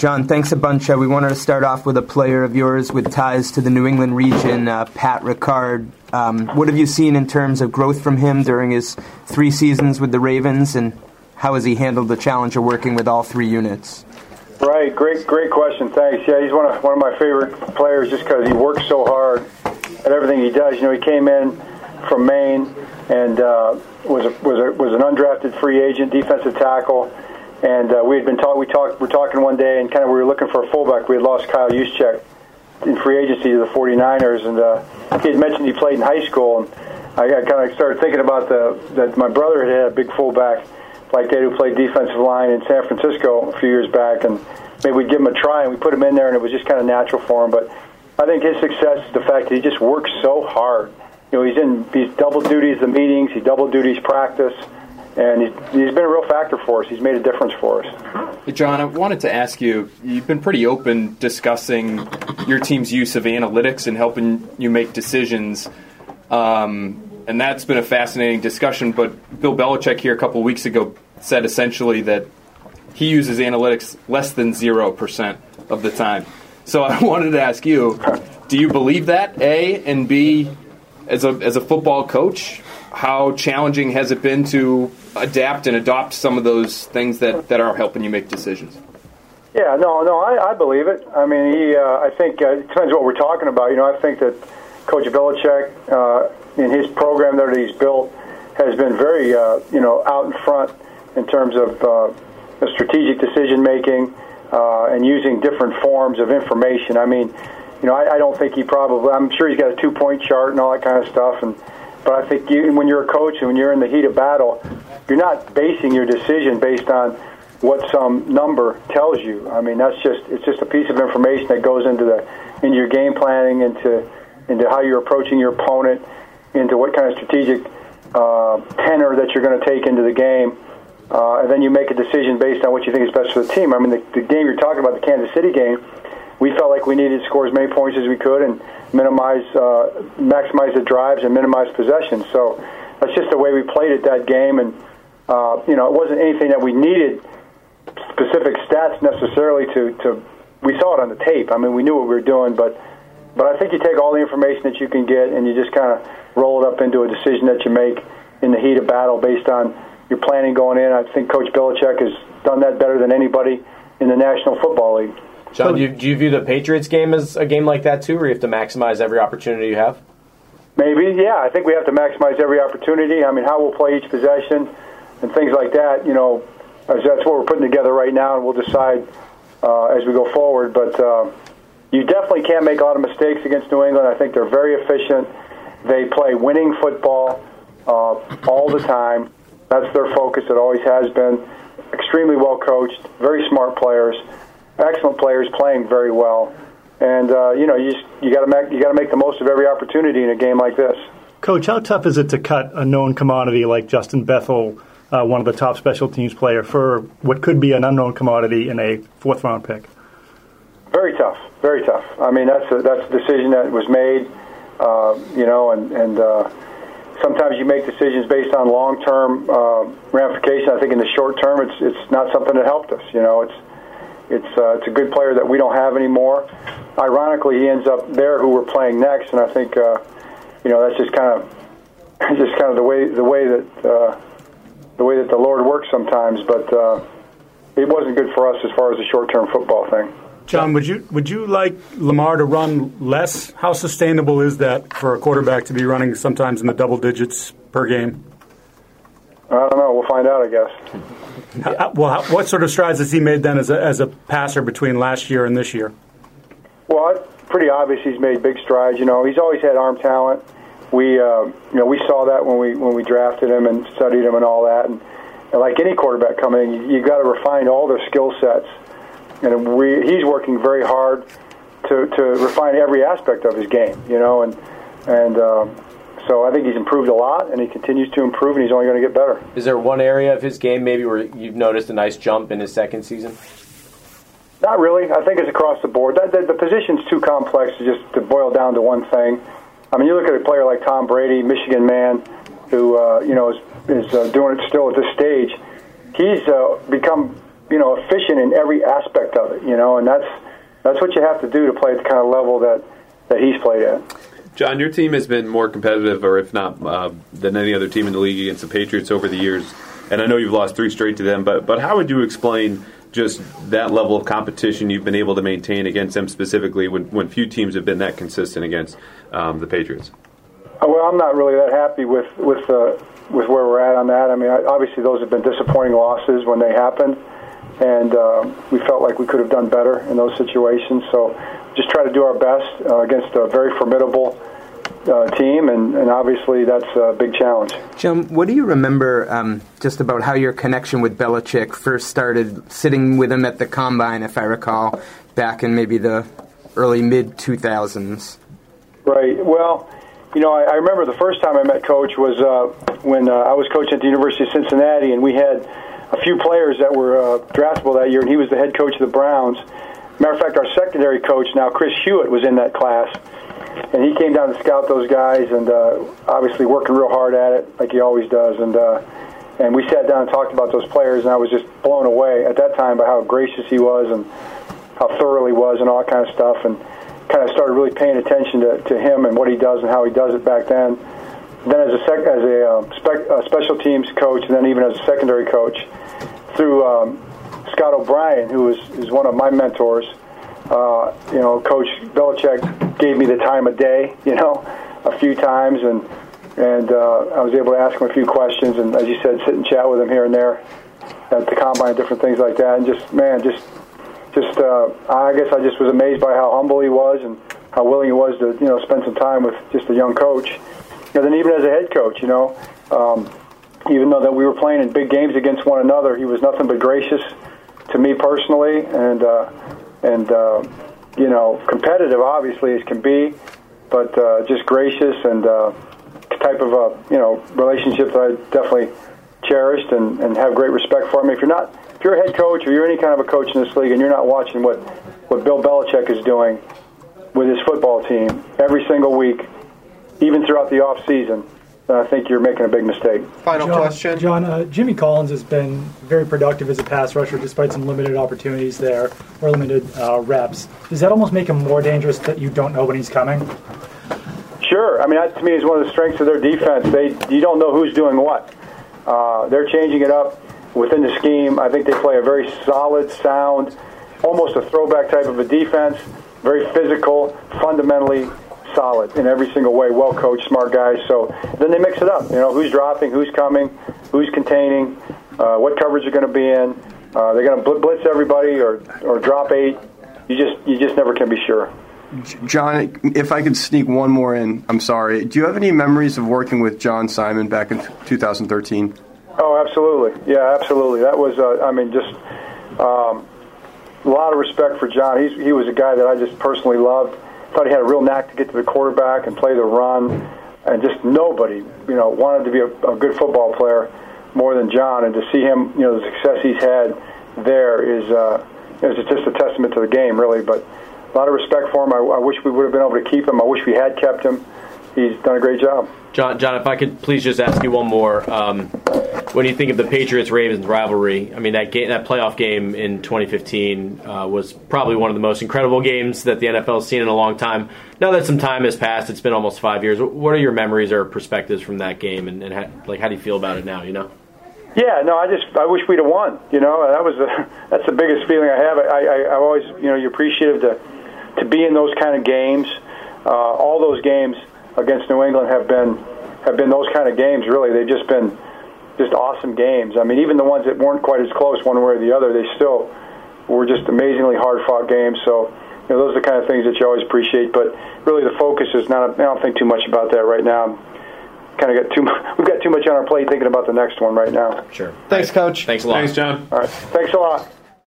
John, thanks a bunch. We wanted to start off with a player of yours with ties to the New England region, Pat Ricard. What have you seen in terms of growth from him during his three seasons with the Ravens, and how has he handled the challenge of working with all three units? Right, great question. Thanks. Yeah, he's one of my favorite players just because he works so hard at everything he does. You know, he came in from Maine and was an undrafted free agent, defensive tackle. And we were talking one day, and kind of we were looking for a fullback. We had lost Kyle Uzcheck in free agency to the 49ers, and he had mentioned he played in high school. And I kind of started thinking about that my brother had a big fullback like that who played defensive line in San Francisco a few years back, and maybe we'd give him a try, and we put him in there, and it was just kind of natural for him. But I think his success is the fact that he just works so hard. You know, he's in these double duties, the meetings, he double duties practice. And he's been a real factor for us. He's made a difference for us. Hey John, I wanted to ask you, you've been pretty open discussing your team's use of analytics and helping you make decisions. And that's been a fascinating discussion. But Bill Belichick here a couple of weeks ago said essentially that he uses analytics less than 0% of the time. So I wanted to ask you, do you believe that, A? And B, as a football coach, how challenging has it been to adapt and adopt some of those things that are helping you make decisions? Yeah, I believe it. I mean, I think it depends what we're talking about. You know, I think that Coach Belichick in his program that he's built has been very, out in front in terms of strategic decision-making and using different forms of information. I mean, you know, I don't think he probably – I'm sure he's got a two-point chart and all that kind of stuff, and but I think when you're a coach and when you're in the heat of battle, you're not basing your decision based on what some number tells you. I mean, it's just a piece of information that goes into your game planning, into how you're approaching your opponent, into what kind of strategic tenor that you're going to take into the game, and then you make a decision based on what you think is best for the team. I mean, the game you're talking about, the Kansas City game, we felt like we needed to score as many points as we could and maximize the drives and minimize possessions. So that's just the way we played at that game. And, it wasn't anything that we needed specific stats necessarily to we saw it on the tape. I mean, we knew what we were doing. But I think you take all the information that you can get and you just kind of roll it up into a decision that you make in the heat of battle based on your planning going in. I think Coach Belichick has done that better than anybody in the National Football League. John, do you view the Patriots game as a game like that, too, where you have to maximize every opportunity you have? Maybe, yeah. I think we have to maximize every opportunity. I mean, how we'll play each possession and things like that, you know, that's what we're putting together right now, and we'll decide as we go forward. But you definitely can't make a lot of mistakes against New England. I think they're very efficient. They play winning football all the time. That's their focus. It always has been. Extremely well coached, very smart players. Excellent players playing very well, and you got to make the most of every opportunity in a game like this. Coach, how tough is it to cut a known commodity like Justin Bethel, one of the top special teams player, for what could be an unknown commodity in a fourth round pick? Very tough, very tough. I mean, that's a decision that was made, and sometimes you make decisions based on long term ramifications. I think in the short term, it's not something that helped us. You know, It's a good player that we don't have anymore. Ironically, he ends up there who we're playing next, and I think that's just kind of the way that the Lord works sometimes. But it wasn't good for us as far as the short-term football thing. John, would you like Lamar to run less? How sustainable is that for a quarterback to be running sometimes in the double digits per game? I don't know. We'll find out, I guess. Well, what sort of strides has he made then as a passer between last year and this year? Well, it's pretty obvious he's made big strides. You know, he's always had arm talent. We, we saw that when we drafted him and studied him and all that. And like any quarterback coming in, you've got to refine all their skill sets. And he's working very hard to refine every aspect of his game. You know, So I think he's improved a lot, and he continues to improve, and he's only going to get better. Is there one area of his game maybe where you've noticed a nice jump in his second season? Not really. I think it's across the board. The position's too complex to boil down to one thing. I mean, you look at a player like Tom Brady, Michigan man, who is doing it still at this stage. He's become you know, efficient in every aspect of it, you know, and that's what you have to do to play at the kind of level that he's played at. John, your team has been more competitive, or if not, than any other team in the league against the Patriots over the years, and I know you've lost three straight to them, but how would you explain just that level of competition you've been able to maintain against them specifically when few teams have been that consistent against the Patriots? Well, I'm not really that happy with where we're at on that. I mean, obviously those have been disappointing losses when they happened, and we felt like we could have done better in those situations. So just try to do our best against a very formidable team, and obviously that's a big challenge. Jim, what do you remember just about how your connection with Belichick first started, sitting with him at the Combine, if I recall, back in maybe the early, mid-2000s? Right. Well, you know, I remember the first time I met Coach was when I was coaching at the University of Cincinnati, and we had a few players that were draftable that year, and he was the head coach of the Browns. Matter of fact, our secondary coach now, Chris Hewitt, was in that class, and he came down to scout those guys, and obviously working real hard at it, like he always does. And we sat down and talked about those players, and I was just blown away at that time by how gracious he was and how thorough he was and all that kind of stuff, and kind of started really paying attention to him and what he does and how he does it back then. And then as a special teams coach, and then even as a secondary coach, through Scott O'Brien, who is one of my mentors, you know, Coach Belichick gave me the time of day, you know, a few times, and I was able to ask him a few questions, and as you said, sit and chat with him here and there at the Combine, different things like that, and I guess I just was amazed by how humble he was and how willing he was to, you know, spend some time with just a young coach. And then even as a head coach, you know, even though that we were playing in big games against one another, he was nothing but gracious to me personally, and you know, competitive obviously as can be, but just gracious and type of a, you know, relationship that I definitely cherished and have great respect for. I mean, if you're a head coach or you're any kind of a coach in this league and you're not watching what Bill Belichick is doing with his football team every single week, even throughout the off season, I think you're making a big mistake. Final question. John, Jimmy Collins has been very productive as a pass rusher despite some limited opportunities there, or limited reps. Does that almost make him more dangerous that you don't know when he's coming? Sure. I mean, that to me is one of the strengths of their defense. You don't know who's doing what. They're changing it up within the scheme. I think they play a very solid, sound, almost a throwback type of a defense, very physical, fundamentally solid in every single way, well coached, smart guys. So then they mix it up, you know, who's dropping, who's coming, who's containing, what coverage you're going to be in. They're going to blitz everybody or drop eight. You just never can be sure. John, if I could sneak one more in, I'm sorry. Do you have any memories of working with John Simon back in 2013? Oh, absolutely. Yeah, absolutely. That was, a lot of respect for John. He was a guy that I just personally loved. Thought he had a real knack to get to the quarterback and play the run, and just nobody, you know, wanted to be a good football player more than John. And to see him, you know, the success he's had there is just a testament to the game, really. But a lot of respect for him. I wish we would have been able to keep him. I wish we had kept him. He's done a great job. John, if I could please just ask you one more. When you think of the Patriots-Ravens rivalry, I mean, that playoff game in 2015 was probably one of the most incredible games that the NFL's seen in a long time. Now that some time has passed, it's been almost 5 years, what are your memories or perspectives from that game, and how do you feel about it now, you know? Yeah, no, I wish we'd have won, you know. That's the biggest feeling I have. I'm always, you know, you're appreciative to be in those kind of games. All those games against New England have been those kind of games, really. They've just been just awesome games. I mean, even the ones that weren't quite as close one way or the other, they still were just amazingly hard-fought games. So, you know, those are the kind of things that you always appreciate. But really the focus is not – I don't think too much about that right now. We've got too much on our plate thinking about the next one right now. Sure. Thanks, Coach. Thanks a lot. Thanks, John. All right. Thanks a lot.